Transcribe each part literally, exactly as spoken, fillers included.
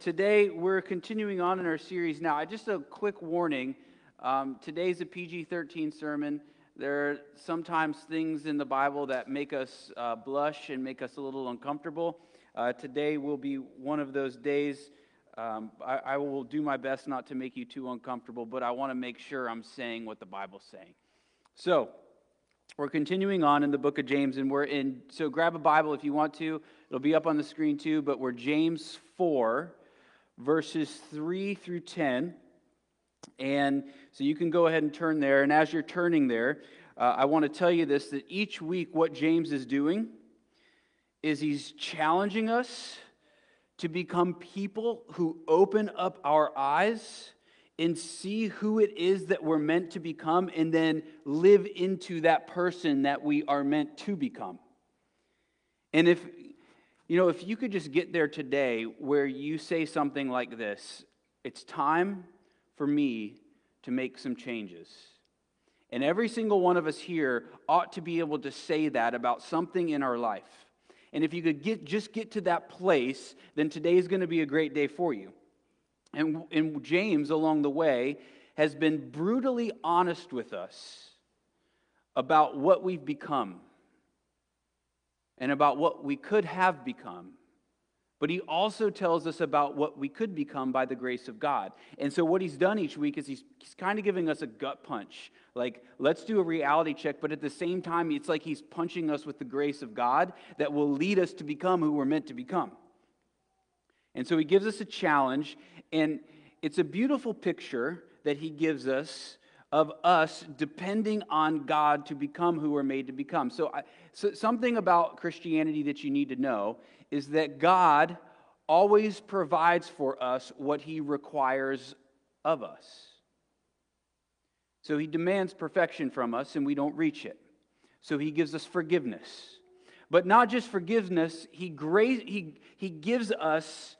today we're continuing on in our series now. Just a quick warning, um, today's a P G thirteen sermon. There are sometimes things in the Bible that make us uh, blush and make us a little uncomfortable. Uh, today will be one of those days. Um, I, I will do my best not to make you too uncomfortable, but I want to make sure I'm saying what the Bible's saying. So, we're continuing on in the book of James, and we're in, so grab a Bible if you want to. It'll be up on the screen too, but we're James four, verses three through ten. And so you can go ahead and turn there. And as you're turning there, uh, I want to tell you this, that each week what James is doing is he's challenging us to become people who open up our eyes and see who it is that we're meant to become and then live into that person that we are meant to become. And if, you know, if you could just get there today where you say something like this, it's time for me to make some changes. And every single one of us here ought to be able to say that about something in our life. And if you could get just get to that place, then today is going to be a great day for you. And, and James, along the way, has been brutally honest with us about what we've become and about what we could have become. But he also tells us about what we could become by the grace of God. And so what he's done each week is he's, he's kind of giving us a gut punch. Like, let's do a reality check, but at the same time, it's like he's punching us with the grace of God that will lead us to become who we're meant to become. And so he gives us a challenge, and it's a beautiful picture that he gives us of us depending on God to become who we're made to become. So, I, so something about Christianity that you need to know is that God always provides for us what he requires of us. So he demands perfection from us, and we don't reach it. So he gives us forgiveness. But not just forgiveness, he, grace, he, he gives us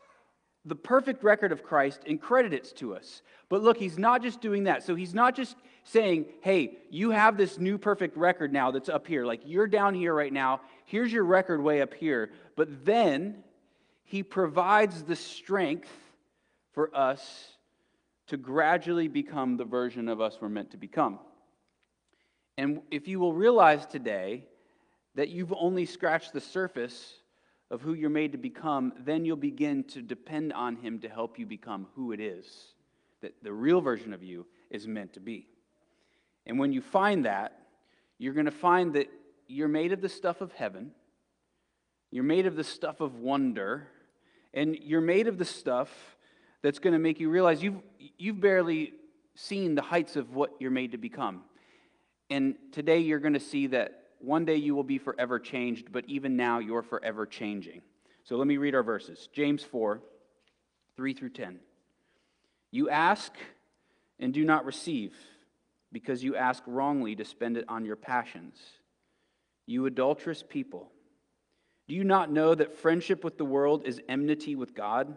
the perfect record of Christ and credits it to us. But look, he's not just doing that. So he's not just saying, hey, you have this new perfect record now that's up here. Like, you're down here right now. Here's your record way up here. But then he provides the strength for us to gradually become the version of us we're meant to become. And if you will realize today that you've only scratched the surface of who you're made to become, then you'll begin to depend on him to help you become who it is that the real version of you is meant to be. And when you find that, you're going to find that you're made of the stuff of heaven, you're made of the stuff of wonder, and you're made of the stuff that's going to make you realize you've, you've barely seen the heights of what you're made to become. And today you're going to see that one day you will be forever changed, but even now you're forever changing. So let me read our verses. James four, three through ten. You ask and do not receive, because you ask wrongly to spend it on your passions. You adulterous people, do you not know that friendship with the world is enmity with God?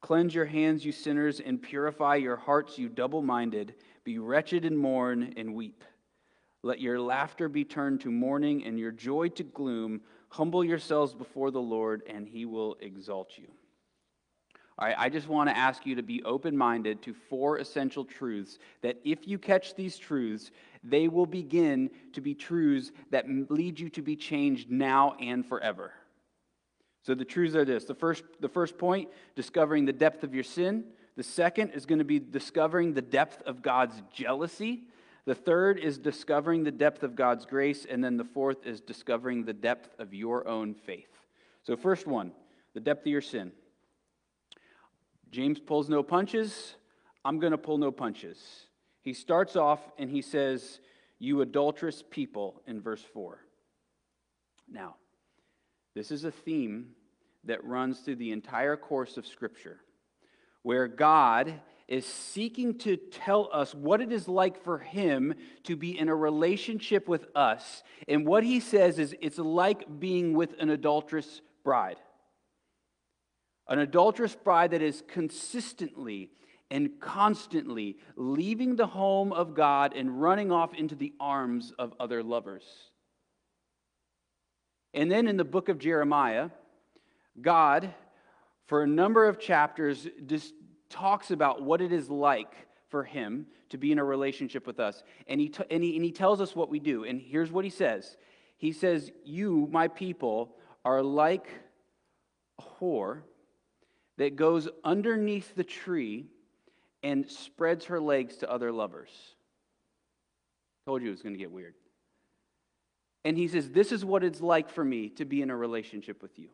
Cleanse your hands, you sinners, and purify your hearts, you double-minded. Be wretched and mourn and weep. Let your laughter be turned to mourning and your joy to gloom. Humble yourselves before the Lord, and he will exalt you. All right, I just want to ask you to be open-minded to four essential truths that if you catch these truths, they will begin to be truths that lead you to be changed now and forever. So the truths are this. The first, the first point, discovering the depth of your sin. The second is going to be discovering the depth of God's jealousy. The third is discovering the depth of God's grace. And then the fourth is discovering the depth of your own faith. So first one, the depth of your sin. James pulls no punches. I'm going to pull no punches. He starts off and he says, you adulterous people, in verse four. Now, this is a theme that runs through the entire course of Scripture, where God is seeking to tell us what it is like for him to be in a relationship with us. And what he says is it's like being with an adulterous bride. An adulterous bride that is consistently and constantly leaving the home of God and running off into the arms of other lovers. And then in the book of Jeremiah, God, for a number of chapters, just talks about what it is like for him to be in a relationship with us. And he, t- and, he, and he tells us what we do. And here's what he says. He says, you, my people, are like a whore that goes underneath the tree and spreads her legs to other lovers. Told you it was going to get weird. And he says, this is what it's like for me to be in a relationship with you.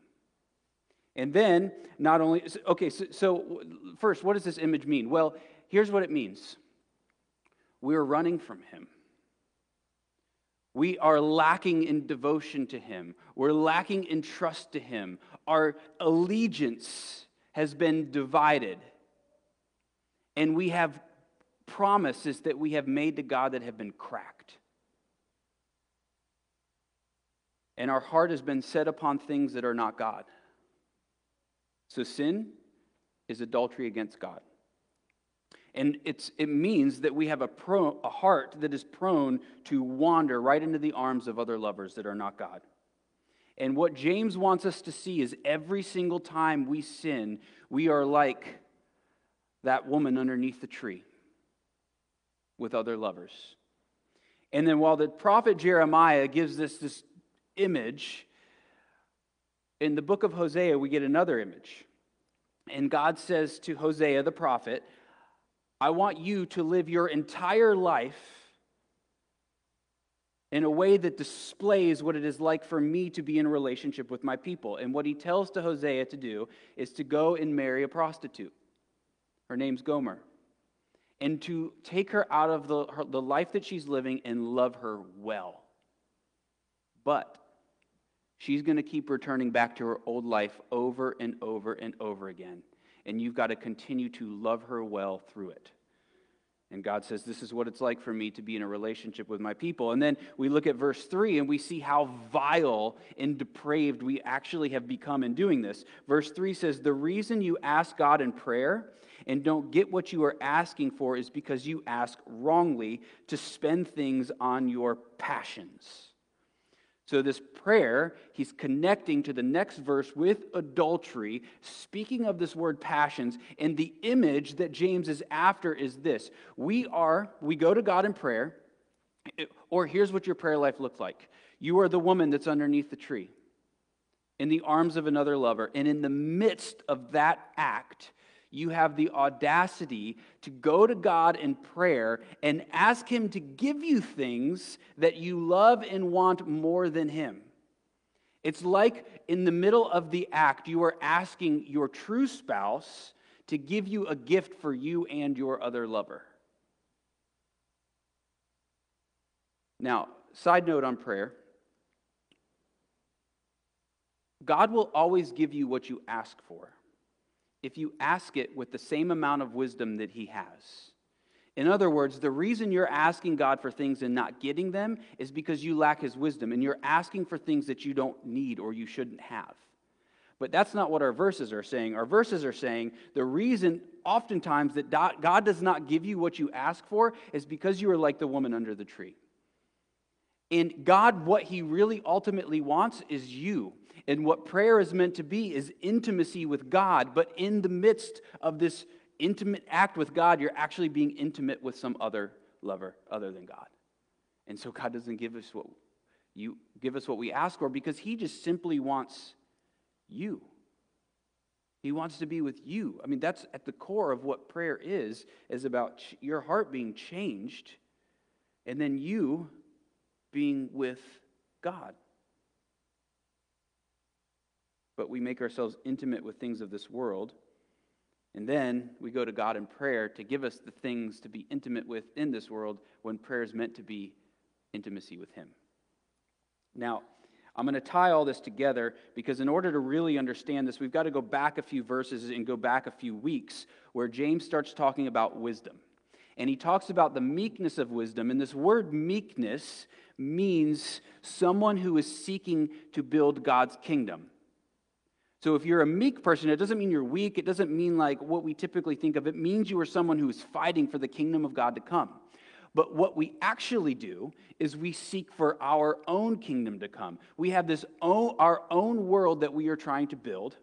And then, not only, okay, so, so first, what does this image mean? Well, here's what it means. We're running from him. We are lacking in devotion to him. We're lacking in trust to him. Our allegiance has been divided. And we have promises that we have made to God that have been cracked. And our heart has been set upon things that are not God. So sin is adultery against God. And it's it means that we have a, pro, a heart that is prone to wander right into the arms of other lovers that are not God. And what James wants us to see is every single time we sin, we are like that woman underneath the tree with other lovers. And then while the prophet Jeremiah gives this this image, in the book of Hosea, we get another image. And God says to Hosea the prophet, I want you to live your entire life in a way that displays what it is like for me to be in a relationship with my people. And what he tells to Hosea to do is to go and marry a prostitute. Her name's Gomer. And to take her out of the, her, the life that she's living and love her well. But she's going to keep returning back to her old life over and over and over again. And you've got to continue to love her well through it. And God says, this is what it's like for me to be in a relationship with my people. And then we look at verse three and we see how vile and depraved we actually have become in doing this. Verse three says, the reason you ask God in prayer and don't get what you are asking for is because you ask wrongly to spend things on your passions. So this prayer, he's connecting to the next verse with adultery, speaking of this word passions, and the image that James is after is this. We are, we go to God in prayer, or here's what your prayer life looked like. You are the woman that's underneath the tree, in the arms of another lover, and in the midst of that act, you have the audacity to go to God in prayer and ask him to give you things that you love and want more than him. It's like in the middle of the act, you are asking your true spouse to give you a gift for you and your other lover. Now, side note on prayer. God will always give you what you ask for, if you ask it with the same amount of wisdom that he has. In other words, the reason you're asking God for things and not getting them is because you lack his wisdom, and you're asking for things that you don't need or you shouldn't have. But that's not what our verses are saying. Our verses are saying the reason oftentimes that God does not give you what you ask for is because you are like the woman under the tree. And God, what he really ultimately wants is you. And what prayer is meant to be is intimacy with God, but in the midst of this intimate act with God, you're actually being intimate with some other lover other than God. And so God doesn't give us what you give us what we ask for because he just simply wants you. He wants to be with you. I mean, that's at the core of what prayer is, is about your heart being changed and then you being with God. But we make ourselves intimate with things of this world, and then we go to God in prayer to give us the things to be intimate with in this world when prayer is meant to be intimacy with him. Now, I'm going to tie all this together because in order to really understand this, we've got to go back a few verses and go back a few weeks where James starts talking about wisdom. And he talks about the meekness of wisdom. And this word meekness means someone who is seeking to build God's kingdom. So if you're a meek person, it doesn't mean you're weak. It doesn't mean like what we typically think of. It means you are someone who is fighting for the kingdom of God to come. But what we actually do is we seek for our own kingdom to come. We have this own, our own world that we are trying to build.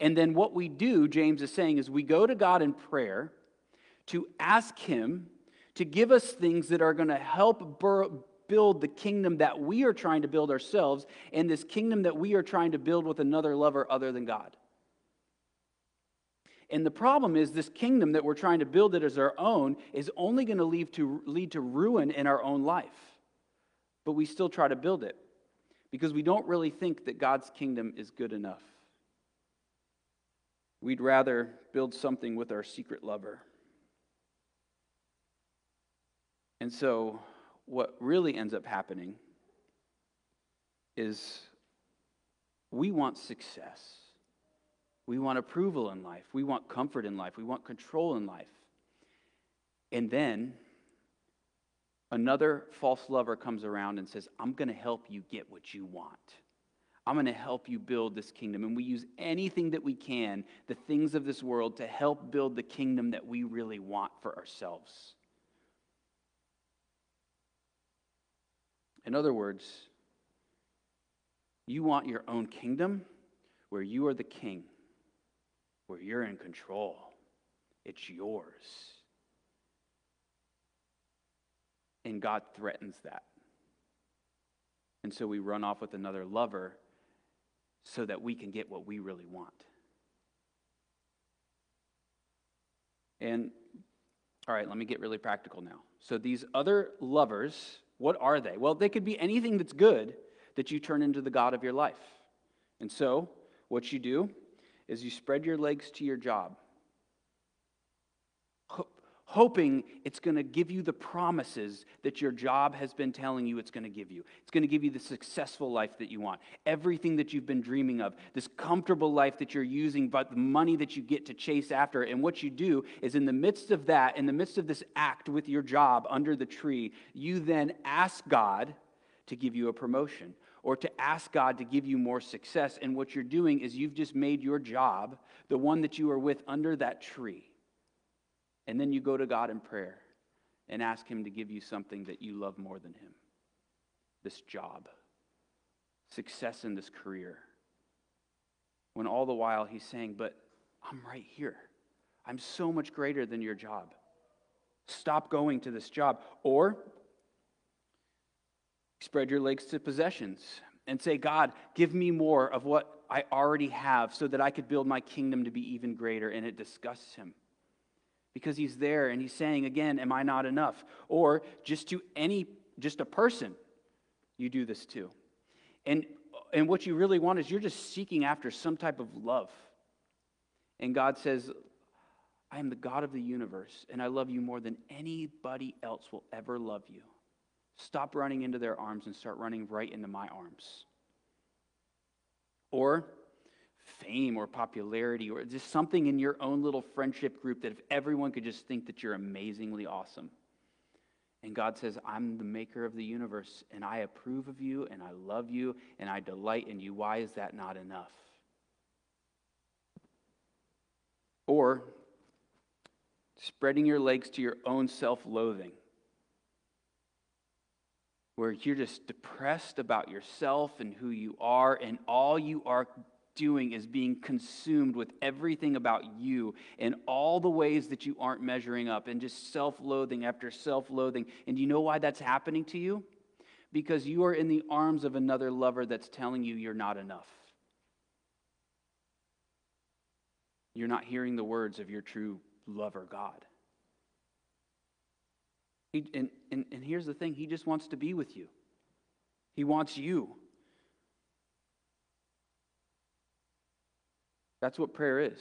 And then what we do, James is saying, is we go to God in prayer to ask him to give us things that are going to help build the kingdom that we are trying to build ourselves and this kingdom that we are trying to build with another lover other than God. And the problem is this kingdom that we're trying to build that is our own is only going to lead to, lead to ruin in our own life. But we still try to build it because we don't really think that God's kingdom is good enough. We'd rather build something with our secret lover. And so what really ends up happening is we want success. We want approval in life. We want comfort in life. We want control in life. And then another false lover comes around and says, I'm going to help you get what you want. I'm going to help you build this kingdom. And we use anything that we can, the things of this world, to help build the kingdom that we really want for ourselves. In other words, you want your own kingdom where you are the king, where you're in control. It's yours. And God threatens that. And so we run off with another lover so that we can get what we really want. And, all right, let me get really practical now. So these other lovers, what are they? Well, they could be anything that's good that you turn into the god of your life. And so what you do is you spread your legs to your job, ho- hoping it's going to give you the promises that your job has been telling you it's going to give you. It's going to give you the successful life that you want, everything that you've been dreaming of, this comfortable life that you're using, but the money that you get to chase after. And what you do is in the midst of that, in the midst of this act with your job under the tree, you then ask God to give you a promotion, or to ask God to give you more success. And what you're doing is you've just made your job the one that you are with under that tree. And then you go to God in prayer and ask him to give you something that you love more than him. This job, success in this career. When all the while he's saying, but I'm right here. I'm so much greater than your job. Stop going to this job. Or spread your legs to possessions and say, God, give me more of what I already have so that I could build my kingdom to be even greater. And it disgusts him because he's there and he's saying, again, am I not enough? Or just to any, just a person, you do this too. And, and what you really want is you're just seeking after some type of love. And God says, I am the God of the universe and I love you more than anybody else will ever love you. Stop running into their arms and start running right into my arms. Or fame or popularity or just something in your own little friendship group that if everyone could just think that you're amazingly awesome. And God says, I'm the maker of the universe and I approve of you and I love you and I delight in you. Why is that not enough? Or spreading your legs to your own self-loathing, where you're just depressed about yourself and who you are, and all you are doing is being consumed with everything about you and all the ways that you aren't measuring up, and just self-loathing after self-loathing. And do you know why that's happening to you? Because you are in the arms of another lover that's telling you you're not enough. You're not hearing the words of your true lover, God. He, and, and, and here's the thing, he just wants to be with you. He wants you. That's what prayer is.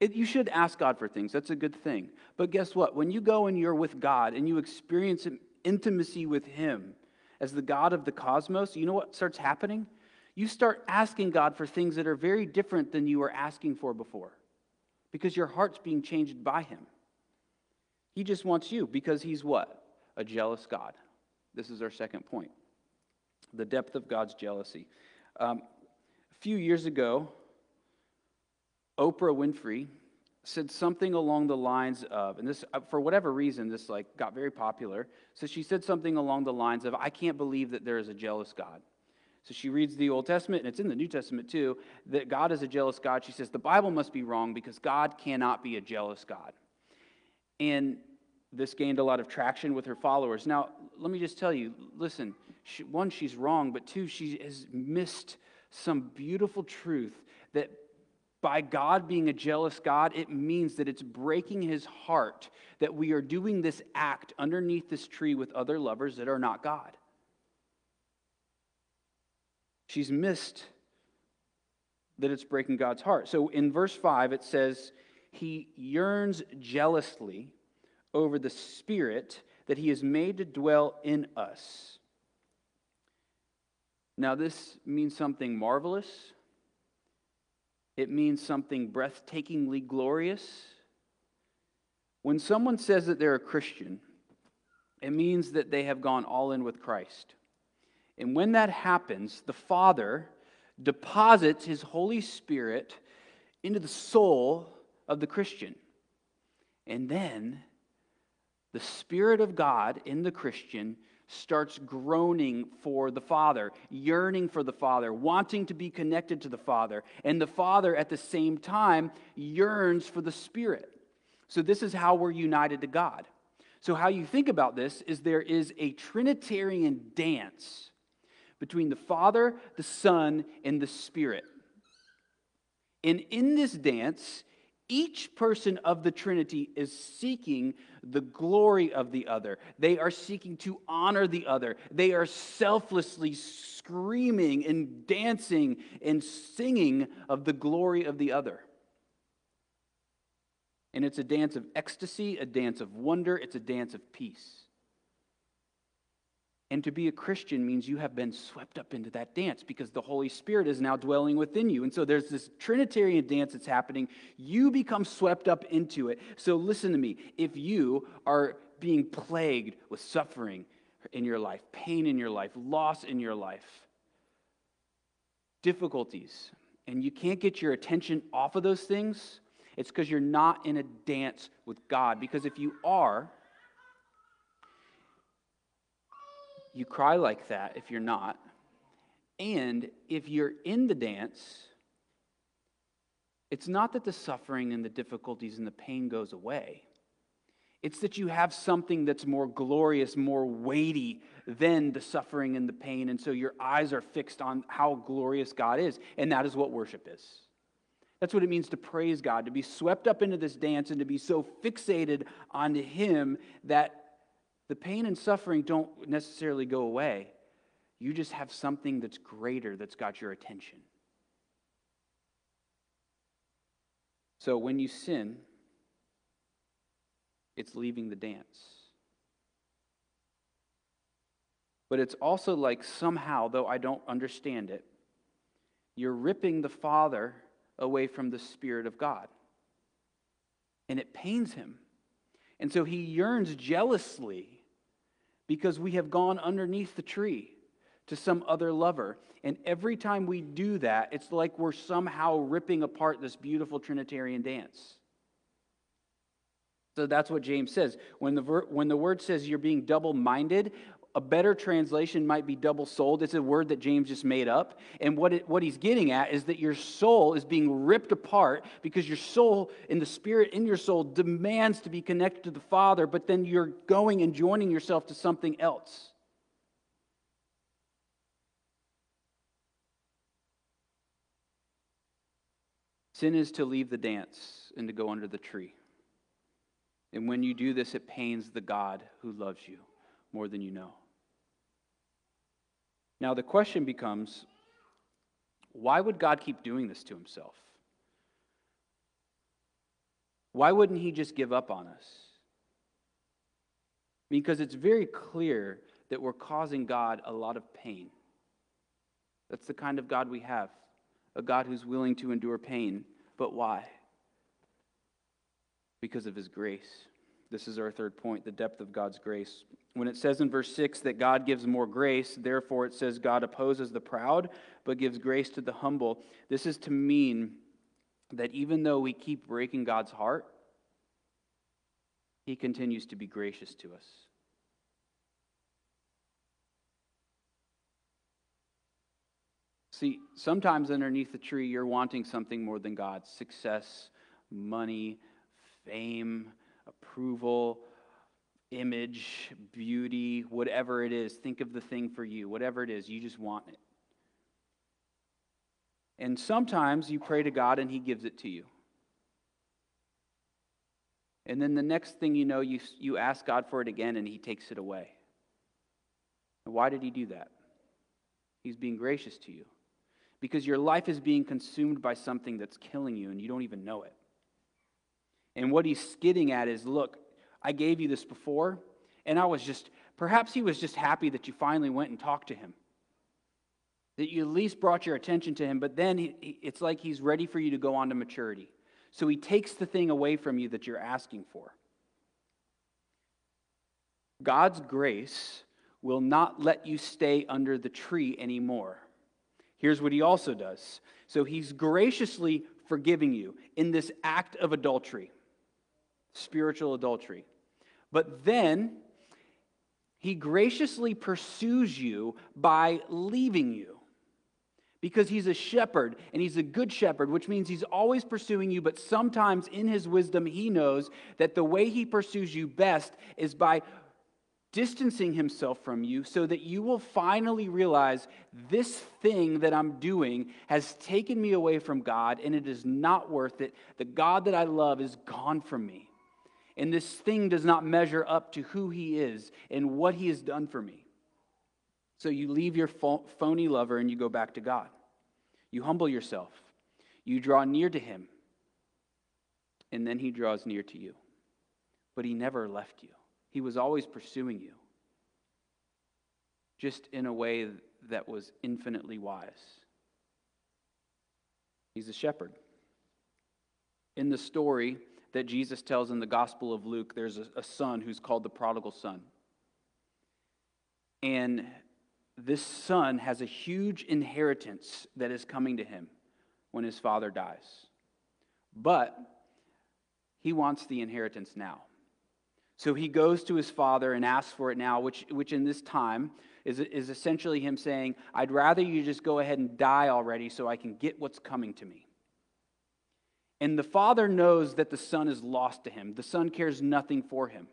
It, you should ask God for things, that's a good thing. But guess what? When you go and you're with God and you experience intimacy with him, as the God of the cosmos, you know what starts happening? You start asking God for things that are very different than you were asking for before, because your heart's being changed by him. He just wants you, because he's what? A jealous God. This is our second point, the depth of God's jealousy. Um, a few years ago, Oprah Winfrey said something along the lines of, and this, for whatever reason, this like got very popular. So she said something along the lines of, I can't believe that there is a jealous God. So she reads the Old Testament, and it's in the New Testament too, that God is a jealous God. She says, the Bible must be wrong because God cannot be a jealous God. And this gained a lot of traction with her followers. Now, let me just tell you, listen, she, one, she's wrong, but two, she has missed some beautiful truth that by God being a jealous God, it means that it's breaking his heart that we are doing this act underneath this tree with other lovers that are not God. She's missed that it's breaking God's heart. So in verse five, it says, he yearns jealously over the Spirit that he has made to dwell in us. Now, this means something marvelous. It means something breathtakingly glorious. When someone says that they're a Christian, it means that they have gone all in with Christ. And when that happens, the Father deposits his Holy Spirit into the soul of the Christian. And then the Spirit of God in the Christian starts groaning for the Father, yearning for the Father, wanting to be connected to the Father. And the Father, at the same time, yearns for the Spirit. So this is how we're united to God. So how you think about this is there is a Trinitarian dance between the Father, the Son, and the Spirit. And in this dance, each person of the Trinity is seeking the glory of the other. They are seeking to honor the other. They are selflessly screaming and dancing and singing of the glory of the other. And it's a dance of ecstasy, a dance of wonder, it's a dance of peace. And to be a Christian means you have been swept up into that dance because the Holy Spirit is now dwelling within you. And so there's this Trinitarian dance that's happening. You become swept up into it. So listen to me. If you are being plagued with suffering in your life, pain in your life, loss in your life, difficulties, and you can't get your attention off of those things, it's because you're not in a dance with God. Because if you are, you cry like that if you're not. And if you're in the dance, it's not that the suffering and the difficulties and the pain goes away. It's that you have something that's more glorious, more weighty than the suffering and the pain. And so your eyes are fixed on how glorious God is. And that is what worship is. That's what it means to praise God, to be swept up into this dance and to be so fixated on Him that the pain and suffering don't necessarily go away. You just have something that's greater that's got your attention. So when you sin, it's leaving the dance. But it's also like somehow, though I don't understand it, you're ripping the Father away from the Spirit of God. And it pains Him. And so He yearns jealously because we have gone underneath the tree to some other lover. And every time we do that, it's like we're somehow ripping apart this beautiful Trinitarian dance. So that's what James says. When the, ver- when the word says you're being double-minded, a better translation might be double-souled. It's a word that James just made up. And what it, what he's getting at is that your soul is being ripped apart because your soul and the Spirit in your soul demands to be connected to the Father, but then you're going and joining yourself to something else. Sin is to leave the dance and to go under the tree. And when you do this, it pains the God who loves you more than you know. Now the question becomes, why would God keep doing this to himself? Why wouldn't he just give up on us? Because it's very clear that we're causing God a lot of pain. That's the kind of God we have, a God who's willing to endure pain. But why? Because of his grace. This is our third point, the depth of God's grace. When it says in verse six that God gives more grace, therefore it says God opposes the proud, but gives grace to the humble. This is to mean that even though we keep breaking God's heart, he continues to be gracious to us. See, sometimes underneath the tree, you're wanting something more than God. Success, money, fame, approval, image, beauty, whatever it is. Think of the thing for you. Whatever it is, you just want it. And sometimes you pray to God and he gives it to you. And then the next thing you know, you, you ask God for it again and he takes it away. And why did he do that? He's being gracious to you. Because your life is being consumed by something that's killing you and you don't even know it. And what he's skidding at is, look, I gave you this before, and I was just, perhaps he was just happy that you finally went and talked to him. That you at least brought your attention to him, but then he, it's like he's ready for you to go on to maturity. So he takes the thing away from you that you're asking for. God's grace will not let you stay under the tree anymore. Here's what he also does. So he's graciously forgiving you in this act of adultery, spiritual adultery. But then he graciously pursues you by leaving you, because he's a shepherd and he's a good shepherd, which means he's always pursuing you, but sometimes in his wisdom he knows that the way he pursues you best is by distancing himself from you, so that you will finally realize this thing that I'm doing has taken me away from God and it is not worth it. The God that I love is gone from me. And this thing does not measure up to who he is and what he has done for me. So you leave your phony lover and you go back to God. You humble yourself. You draw near to him. And then he draws near to you. But he never left you. He was always pursuing you, just in a way that was infinitely wise. He's a shepherd. In the story that Jesus tells in the Gospel of Luke, there's a, a son who's called the prodigal son. And this son has a huge inheritance that is coming to him when his father dies. But he wants the inheritance now. So he goes to his father and asks for it now, which, which in this time is, is essentially him saying, I'd rather you just go ahead and die already so I can get what's coming to me. And the father knows that the son is lost to him. The son cares nothing for him.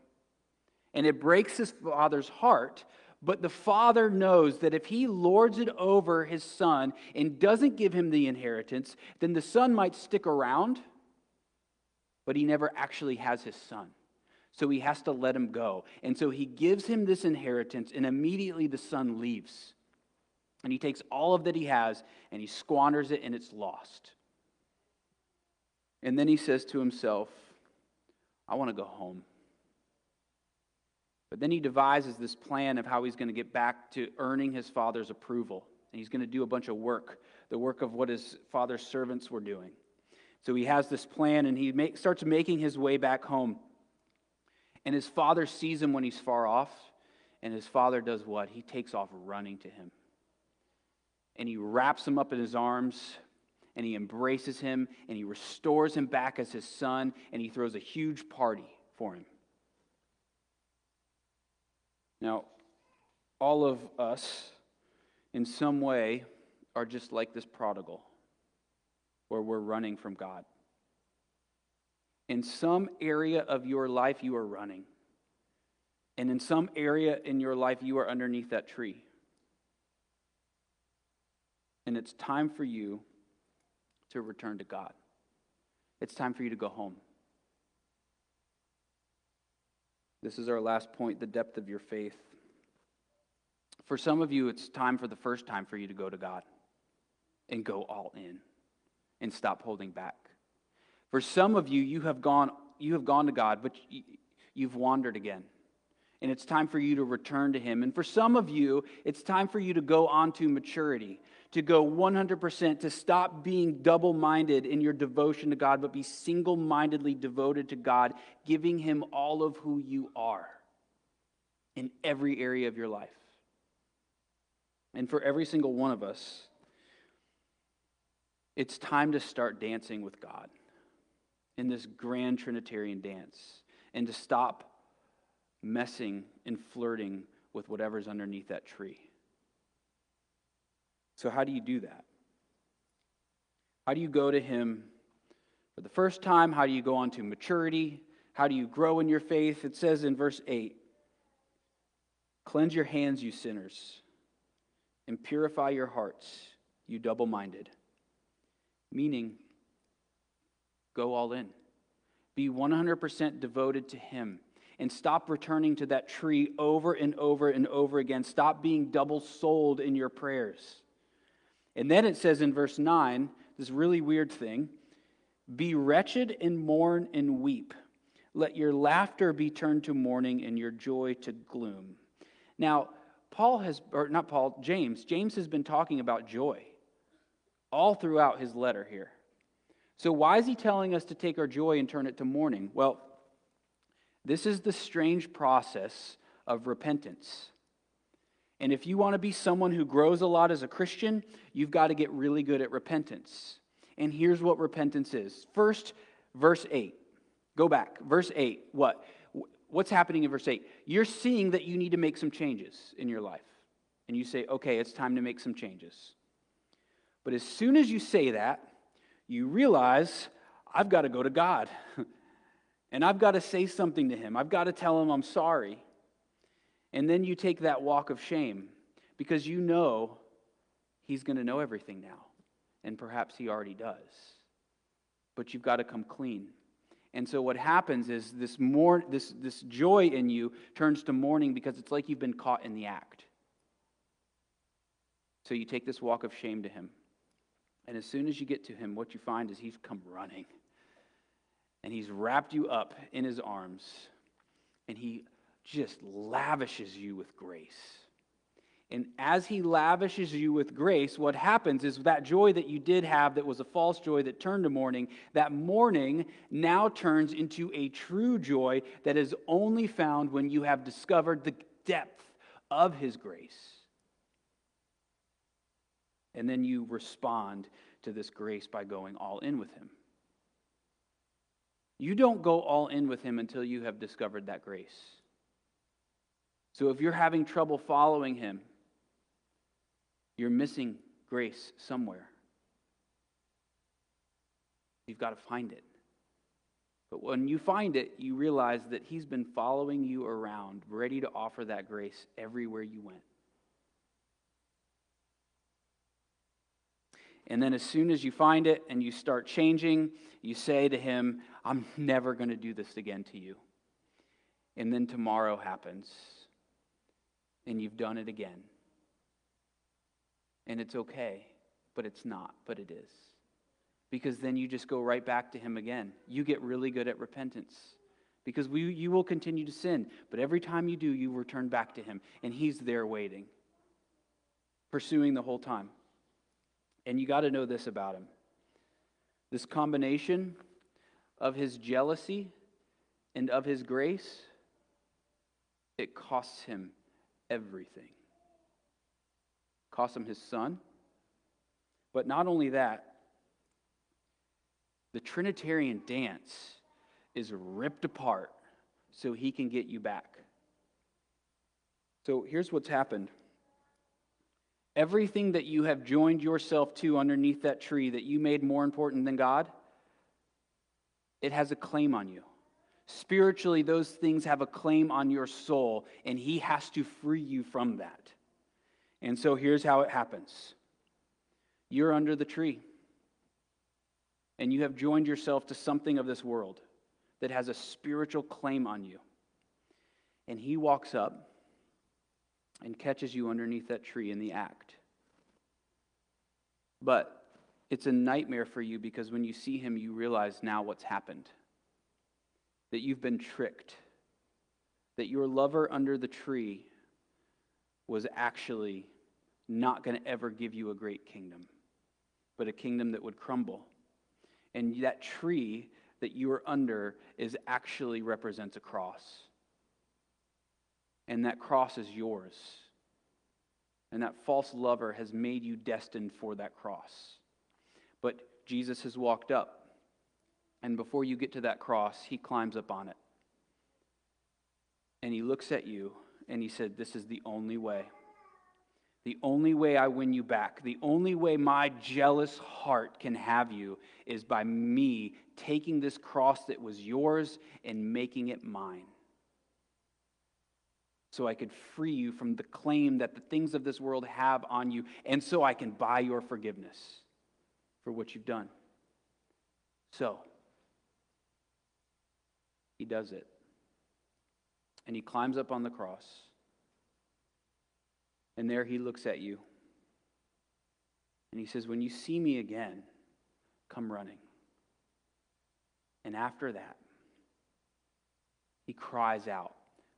And it breaks his father's heart, but the father knows that if he lords it over his son and doesn't give him the inheritance, then the son might stick around, but he never actually has his son. So he has to let him go. And so he gives him this inheritance, and immediately the son leaves. And he takes all of that he has, and he squanders it, and it's lost. And then he says to himself, I want to go home. But then he devises this plan of how he's going to get back to earning his father's approval. And he's going to do a bunch of work, the work of what his father's servants were doing. So he has this plan, and he make, starts making his way back home. And his father sees him when he's far off, and his father does what? He takes off running to him. And he wraps him up in his arms, and he embraces him, and he restores him back as his son, and he throws a huge party for him. Now, all of us, in some way, are just like this prodigal, where we're running from God. In some area of your life, you are running. And in some area in your life, you are underneath that tree. And it's time for you to return to God. It's time for you to go home. This is our last point, the depth of your faith. For some of you, it's time for the first time for you to go to God and go all in and stop holding back. For some of you, you have gone, you have gone to God, but you've wandered again. and it's time for you to return to him. And for some of you, it's time for you to go on to maturity, to go one hundred percent, to stop being double-minded in your devotion to God, but be single-mindedly devoted to God, giving him all of who you are in every area of your life. And for every single one of us, it's time to start dancing with God in this grand Trinitarian dance and to stop messing and flirting with whatever's underneath that tree. So how do you do that? How do you go to him for the first time? How do you go on to maturity? How do you grow in your faith? It says in verse eight, "Cleanse your hands, you sinners, and purify your hearts, you double-minded." Meaning, go all in. Be one hundred percent devoted to him. And stop returning to that tree over and over and over again. Stop being double-souled in your prayers. And then it says in verse nine, this really weird thing, "Be wretched and mourn and weep. Let your laughter be turned to mourning and your joy to gloom." Now, Paul has, or not Paul, James, James has been talking about joy all throughout his letter here. So why is he telling us to take our joy and turn it to mourning? Well, this is the strange process of repentance. And if you want to be someone who grows a lot as a Christian, you've got to get really good at repentance. And here's what repentance is. First, verse eight. Go back. Verse eight. What? What's happening in verse eight? You're seeing that you need to make some changes in your life. And you say, okay, it's time to make some changes. But as soon as you say that, you realize, I've got to go to God. And I've got to say something to him. I've got to tell him I'm sorry. And then you take that walk of shame because you know he's going to know everything now. And perhaps he already does. But you've got to come clean. And so what happens is this more, this, this joy in you turns to mourning because it's like you've been caught in the act. So you take this walk of shame to him. And as soon as you get to him, what you find is he's come running. And he's wrapped you up in his arms, and he just lavishes you with grace. And as he lavishes you with grace, what happens is that joy that you did have that was a false joy that turned to mourning, that mourning now turns into a true joy that is only found when you have discovered the depth of his grace. And then you respond to this grace by going all in with him. You don't go all in with him until you have discovered that grace. So if you're having trouble following him, you're missing grace somewhere. You've got to find it. But when you find it, you realize that he's been following you around, ready to offer that grace everywhere you went. And then as soon as you find it and you start changing, you say to him, I'm never going to do this again to you. And then tomorrow happens, and you've done it again. And it's okay, but it's not, but it is. Because then you just go right back to him again. You get really good at repentance. Because we, you will continue to sin, but every time you do, you return back to him. And he's there waiting, pursuing the whole time. And you got to know this about him. This combination of his jealousy and of his grace, it costs him everything. It costs him his son. But not only that, the Trinitarian dance is ripped apart so he can get you back. So here's what's happened. Everything that you have joined yourself to underneath that tree that you made more important than God, it has a claim on you. Spiritually, those things have a claim on your soul, and he has to free you from that. And so here's how it happens. You're under the tree, and you have joined yourself to something of this world that has a spiritual claim on you. And he walks up and catches you underneath that tree in the act. But it's a nightmare for you because when you see him, you realize now what's happened. That you've been tricked. that your lover under the tree was actually not going to ever give you a great kingdom, but a kingdom that would crumble. And that tree that you are under is actually represents a cross. And that cross is yours. And that false lover has made you destined for that cross. But Jesus has walked up. And before you get to that cross, he climbs up on it. And he looks at you and he said, this is the only way. The only way I win you back, the only way my jealous heart can have you is by me taking this cross that was yours and making it mine. So I could free you from the claim that the things of this world have on you, and so I can buy your forgiveness for what you've done. So, he does it. And he climbs up on the cross. And there he looks at you. And he says, when you see me again, come running. And after that, he cries out,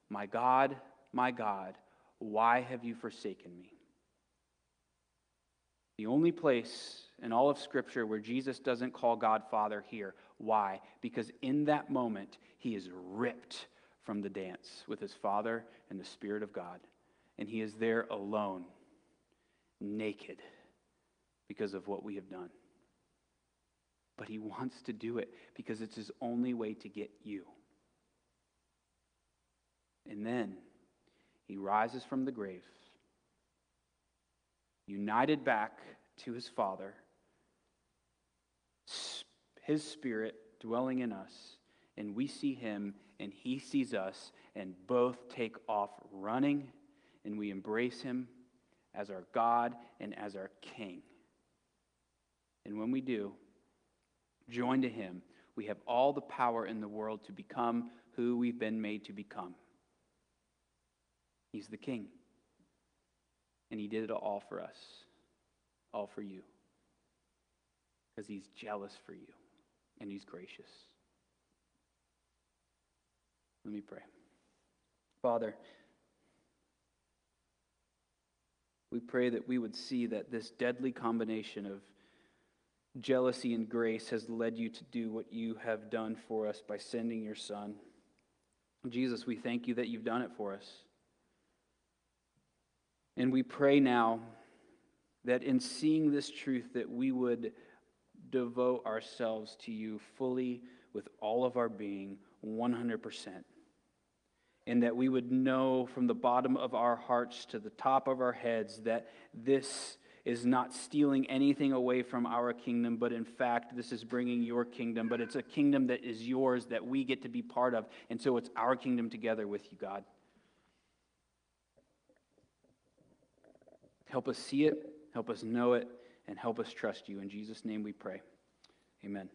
my God, my God, why have you forsaken me? The only place in all of Scripture where Jesus doesn't call God Father here. Why? Because in that moment, he is ripped from the dance with his Father and the Spirit of God. And he is there alone, naked, because of what we have done. But he wants to do it because it's his only way to get you. And then he rises from the grave, united back to his Father, his Spirit dwelling in us, and we see him and he sees us, and both take off running, and we embrace him as our God and as our King. And when we do, join to him, we have all the power in the world to become who we've been made to become. He's the King. And he did it all for us. All for you. Because he's jealous for you. And he's gracious. Let me pray. Father, we pray that we would see that this deadly combination of jealousy and grace has led you to do what you have done for us by sending your Son. Jesus, we thank you that you've done it for us. And we pray now that in seeing this truth that we would devote ourselves to you fully with all of our being, one hundred percent. And that we would know from the bottom of our hearts to the top of our heads that this is not stealing anything away from our kingdom, but in fact, this is bringing your kingdom. But it's a kingdom that is yours that we get to be part of. And so it's our kingdom together with you, God. Help us see it, help us know it, and help us trust you. In Jesus' name we pray. Amen.